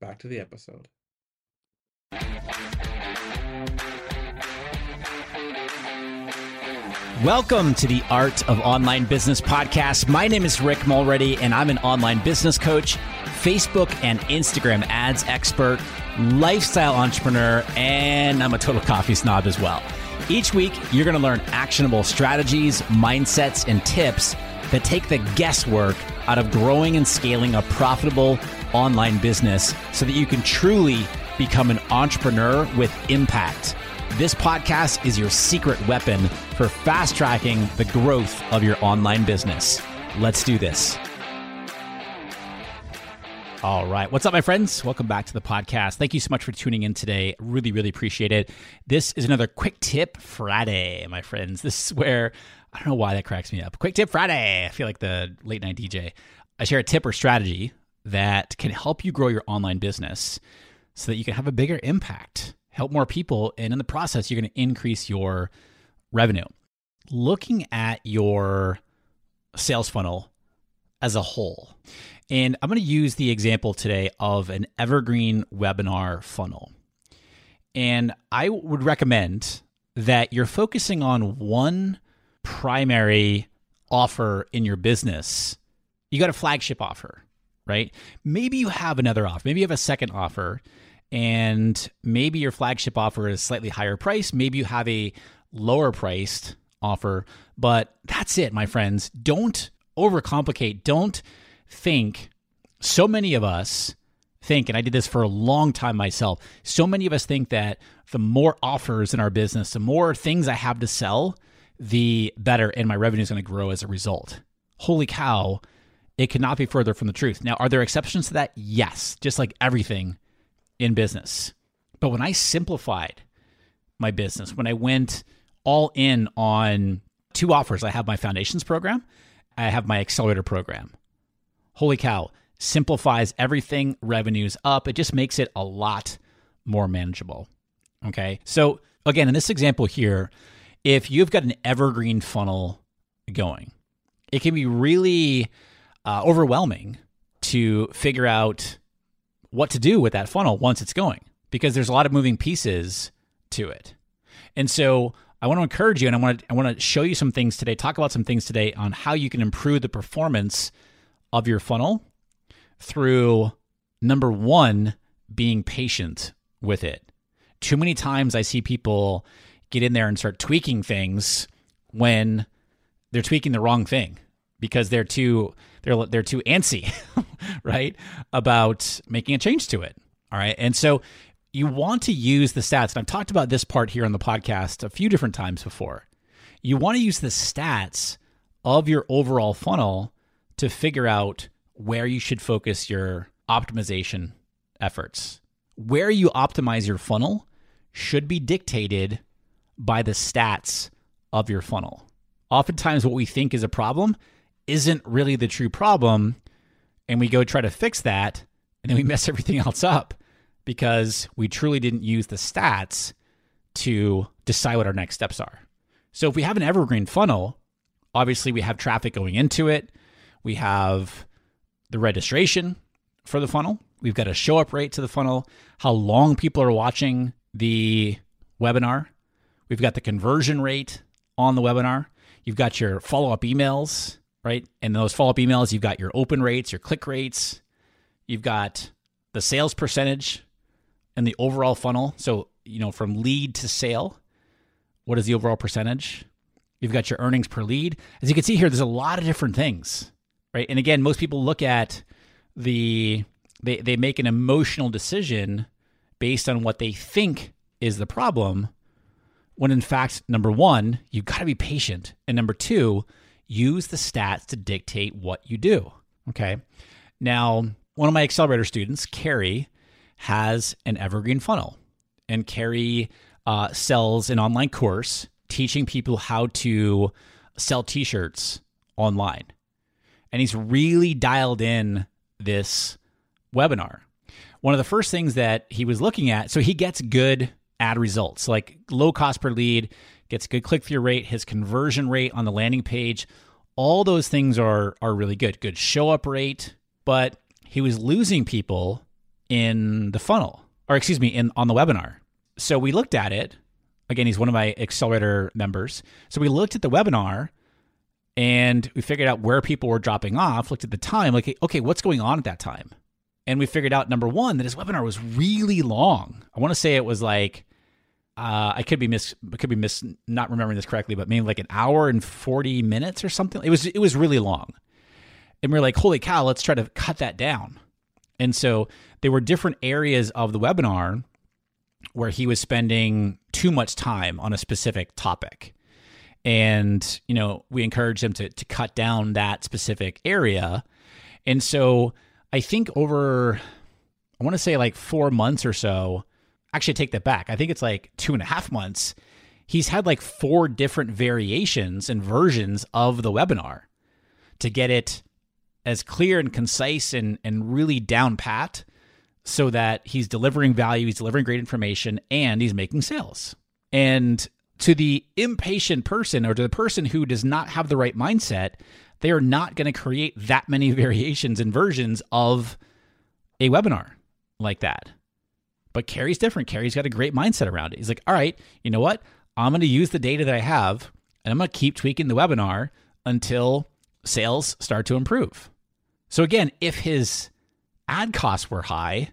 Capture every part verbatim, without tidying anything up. Back to the episode. Welcome to the Art of Online Business Podcast. My name is Rick Mulready, and I'm an online business coach, Facebook and Instagram ads expert, lifestyle entrepreneur, and I'm a total coffee snob as well. Each week, you're going to learn actionable strategies, mindsets, and tips that take the guesswork out of growing and scaling a profitable online business so that you can truly become an entrepreneur with impact. This podcast is your secret weapon for fast-tracking the growth of your online business. Let's do this. All right. What's up, my friends? Welcome back to the podcast. Thank you so much for tuning in today. Really, really appreciate it. This is another Quick Tip Friday, my friends. This is where, I don't know why that cracks me up. Quick Tip Friday. I feel like the late night D J. I share a tip or strategy that can help you grow your online business so that you can have a bigger impact, help more people, and in the process, you're going to increase your revenue. Looking at your sales funnel as a whole. And I'm going to use the example today of an evergreen webinar funnel. And I would recommend that you're focusing on one primary offer in your business. You got a flagship offer, right? Maybe you have another offer. Maybe you have a second offer, and maybe your flagship offer is slightly higher priced. Maybe you have a lower priced offer, but that's it, my friends. Don't overcomplicate. Don't think, so many of us think, and I did this for a long time myself, so many of us think that the more offers in our business, the more things I have to sell, the better, and my revenue is going to grow as a result. Holy cow, it cannot be further from the truth. Now, are there exceptions to that? Yes, just like everything in business. But when I simplified my business, when I went all in on two offers, I have my foundations program, I have my accelerator program. Holy cow, simplifies everything, revenues up. It just makes it a lot more manageable, okay? So again, in this example here, if you've got an evergreen funnel going, it can be really uh, overwhelming to figure out what to do with that funnel once it's going, because there's a lot of moving pieces to it. And so I want to encourage you, and I want to, I want to show you some things today, talk about some things today on how you can improve the performance of your funnel through, number one, being patient with it. Too many times I see people get in there and start tweaking things when they're tweaking the wrong thing because they're too they're they're too antsy, right, about making a change to it. All right, and so you want to use the stats, and I've talked about this part here on the podcast a few different times before. You want to use the stats of your overall funnel to figure out where you should focus your optimization efforts. Where you optimize your funnel should be dictated by the stats of your funnel. Oftentimes what we think is a problem isn't really the true problem, and we go try to fix that, and then we mess everything else up because we truly didn't use the stats to decide what our next steps are. So if we have an evergreen funnel, obviously we have traffic going into it. We have the registration for the funnel. We've got a show up rate to the funnel, how long people are watching the webinar. We've got the conversion rate on the webinar. You've got your follow-up emails, right? And those follow-up emails, you've got your open rates, your click rates. You've got the sales percentage and the overall funnel. So, you know, from lead to sale, what is the overall percentage? You've got your earnings per lead. As you can see here, there's a lot of different things, right? And again, most people look at the, they, they make an emotional decision based on what they think is the problem, when in fact, number one, you've got to be patient. And number two, use the stats to dictate what you do, okay? Now, one of my accelerator students, Kerry, has an evergreen funnel. And Kerry uh, sells an online course teaching people how to sell t-shirts online. And he's really dialed in this webinar. One of the first things that he was looking at, so he gets good ad results, like low cost per lead, gets good click-through rate, his conversion rate on the landing page. All those things are, are really good. Good show-up rate, but he was losing people in the funnel, or excuse me, in on the webinar. So we looked at it. Again, he's one of my accelerator members. So we looked at the webinar and we figured out where people were dropping off, looked at the time, like, okay, what's going on at that time? And we figured out, number one, that his webinar was really long. I want to say it was like, uh, I could be mis, I could be mis, not remembering this correctly, but maybe like an hour and forty minutes or something. It was, it was really long. And we were like, holy cow, let's try to cut that down. And so there were different areas of the webinar where he was spending too much time on a specific topic. And, you know, we encouraged him to, to cut down that specific area. And so I think over, I want to say like four months or so, actually take that back. I think it's like two and a half months. He's had like four different variations and versions of the webinar to get it as clear and concise and, and really down pat so that he's delivering value, he's delivering great information, and he's making sales. And to the impatient person, or to the person who does not have the right mindset, they are not going to create that many variations and versions of a webinar like that. But Kerry's different. Kerry's got a great mindset around it. He's like, all right, you know what? I'm going to use the data that I have, and I'm going to keep tweaking the webinar until sales start to improve. So again, if his ad costs were high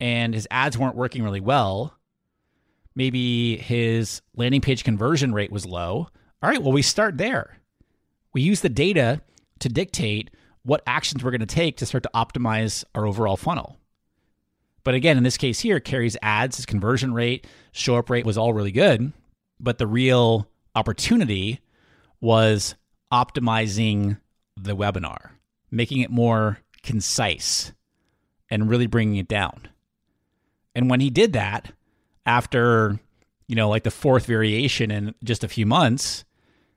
and his ads weren't working really well, maybe his landing page conversion rate was low. All right, well, we start there. We use the data to dictate what actions we're going to take to start to optimize our overall funnel. But again, in this case here, Kerry's ads, his conversion rate, show up rate was all really good, but the real opportunity was optimizing the webinar, making it more concise and really bringing it down. And when he did that, after, you know, like the fourth variation in just a few months,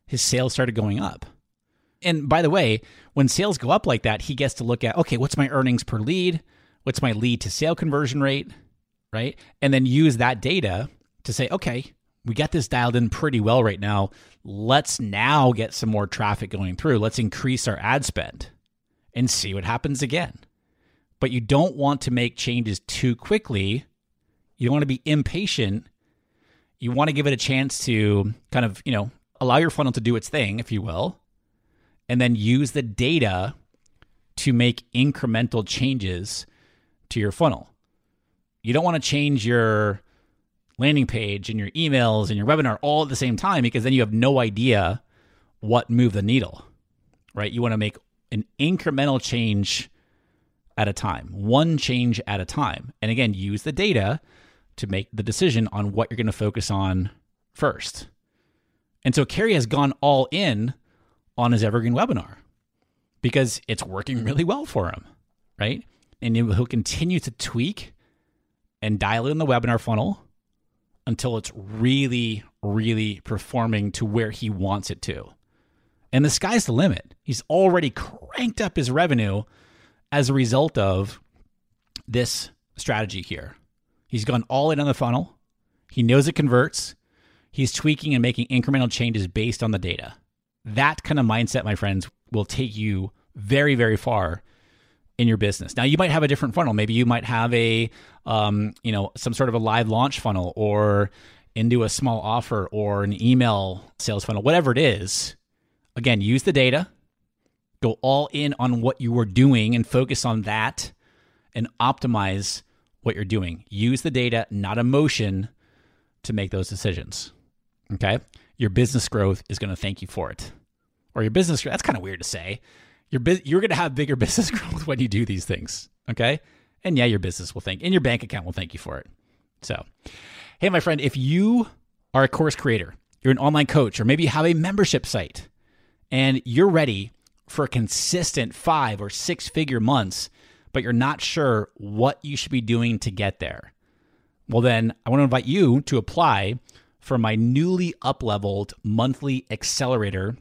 his sales started going up. And by the way, when sales go up like that, he gets to look at, okay, what's my earnings per lead? What's my lead to sale conversion rate, right? And then use that data to say, okay, we got this dialed in pretty well right now. Let's now get some more traffic going through. Let's increase our ad spend and see what happens again. But you don't want to make changes too quickly. You don't want to be impatient. You want to give it a chance to kind of, you know, allow your funnel to do its thing, if you will, and then use the data to make incremental changes to your funnel. You don't want to change your landing page and your emails and your webinar all at the same time, because then you have no idea what moved the needle, right? You want to make an incremental change at a time, one change at a time. And again, use the data to make the decision on what you're going to focus on first. And so Kerry has gone all in on his evergreen webinar because it's working really well for him, right? And he'll continue to tweak and dial in the webinar funnel until it's really, really performing to where he wants it to. And the sky's the limit. He's already cranked up his revenue as a result of this strategy here. He's gone all in on the funnel. He knows it converts. He's tweaking and making incremental changes based on the data. That kind of mindset, my friends, will take you very, very far in your business. Now, you might have a different funnel. Maybe you might have a, um, you know, some sort of a live launch funnel, or into a small offer, or an email sales funnel, whatever it is. Again, use the data, go all in on what you are doing and focus on that and optimize what you're doing. Use the data, not emotion, to make those decisions. Okay? Your business growth is going to thank you for it. Or your business, that's kind of weird to say. Your You're going to have bigger business growth when you do these things. Okay? And yeah, your business will thank, and your bank account will thank you for it. So, hey, my friend, if you are a course creator, you're an online coach, or maybe you have a membership site, and you're ready for consistent five or six-figure months, but you're not sure what you should be doing to get there, well, then I want to invite you to apply for my newly up-leveled monthly accelerator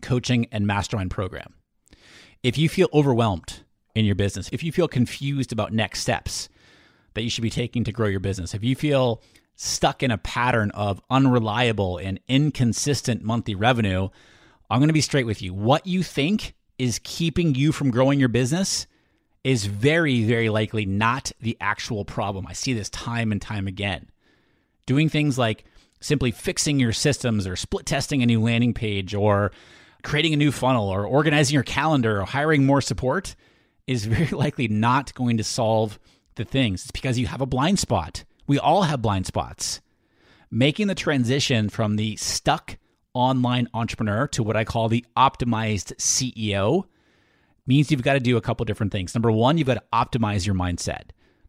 coaching and mastermind program. If you feel overwhelmed in your business, if you feel confused about next steps that you should be taking to grow your business, if you feel stuck in a pattern of unreliable and inconsistent monthly revenue, I'm going to be straight with you. What you think is keeping you from growing your business is very, very likely not the actual problem. I see this time and time again. Doing things like simply fixing your systems, or split testing a new landing page, or creating a new funnel, or organizing your calendar, or hiring more support is very likely not going to solve the things. It's because you have a blind spot. We all have blind spots. Making the transition from the stuck online entrepreneur to what I call the optimized C E O means you've got to do a couple different things. Number one, you've got to optimize your mindset.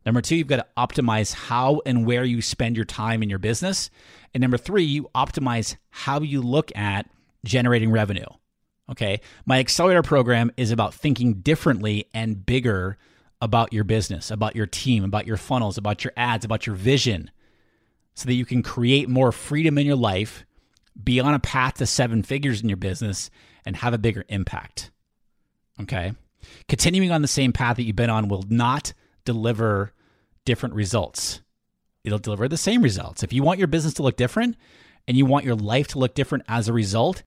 Number two, you've got to optimize how and where you spend your time in your business. And number three, you optimize how you look at generating revenue. Okay. My accelerator program is about thinking differently and bigger about your business, about your team, about your funnels, about your ads, about your vision, so that you can create more freedom in your life, be on a path to seven figures in your business, and have a bigger impact. Okay? Continuing on the same path that you've been on will not deliver different results. It'll deliver the same results. If you want your business to look different and you want your life to look different as a result,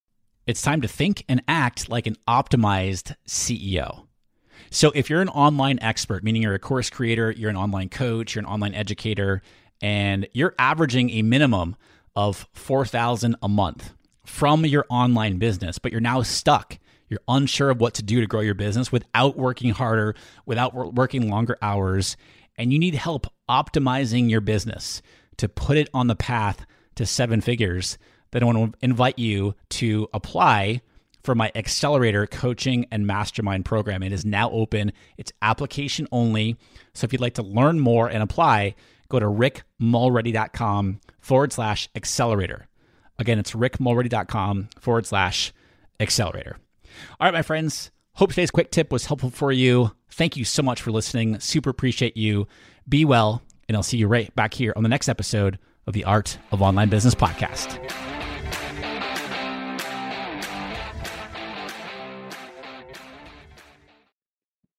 it's time to think and act like an optimized C E O. So if you're an online expert, meaning you're a course creator, you're an online coach, you're an online educator, and you're averaging a minimum of four thousand dollars a month from your online business, but you're now stuck. You're unsure of what to do to grow your business without working harder, without working longer hours, and you need help optimizing your business to put it on the path to seven figures, then I want to invite you to apply for my accelerator coaching and mastermind program. It is now open. It's application only. So if you'd like to learn more and apply, go to rickmulready.com forward slash accelerator. Again, it's rickmulready.com forward slash accelerator. All right, my friends, hope today's quick tip was helpful for you. Thank you so much for listening. Super appreciate you. Be well, and I'll see you right back here on the next episode of the Art of Online Business Podcast.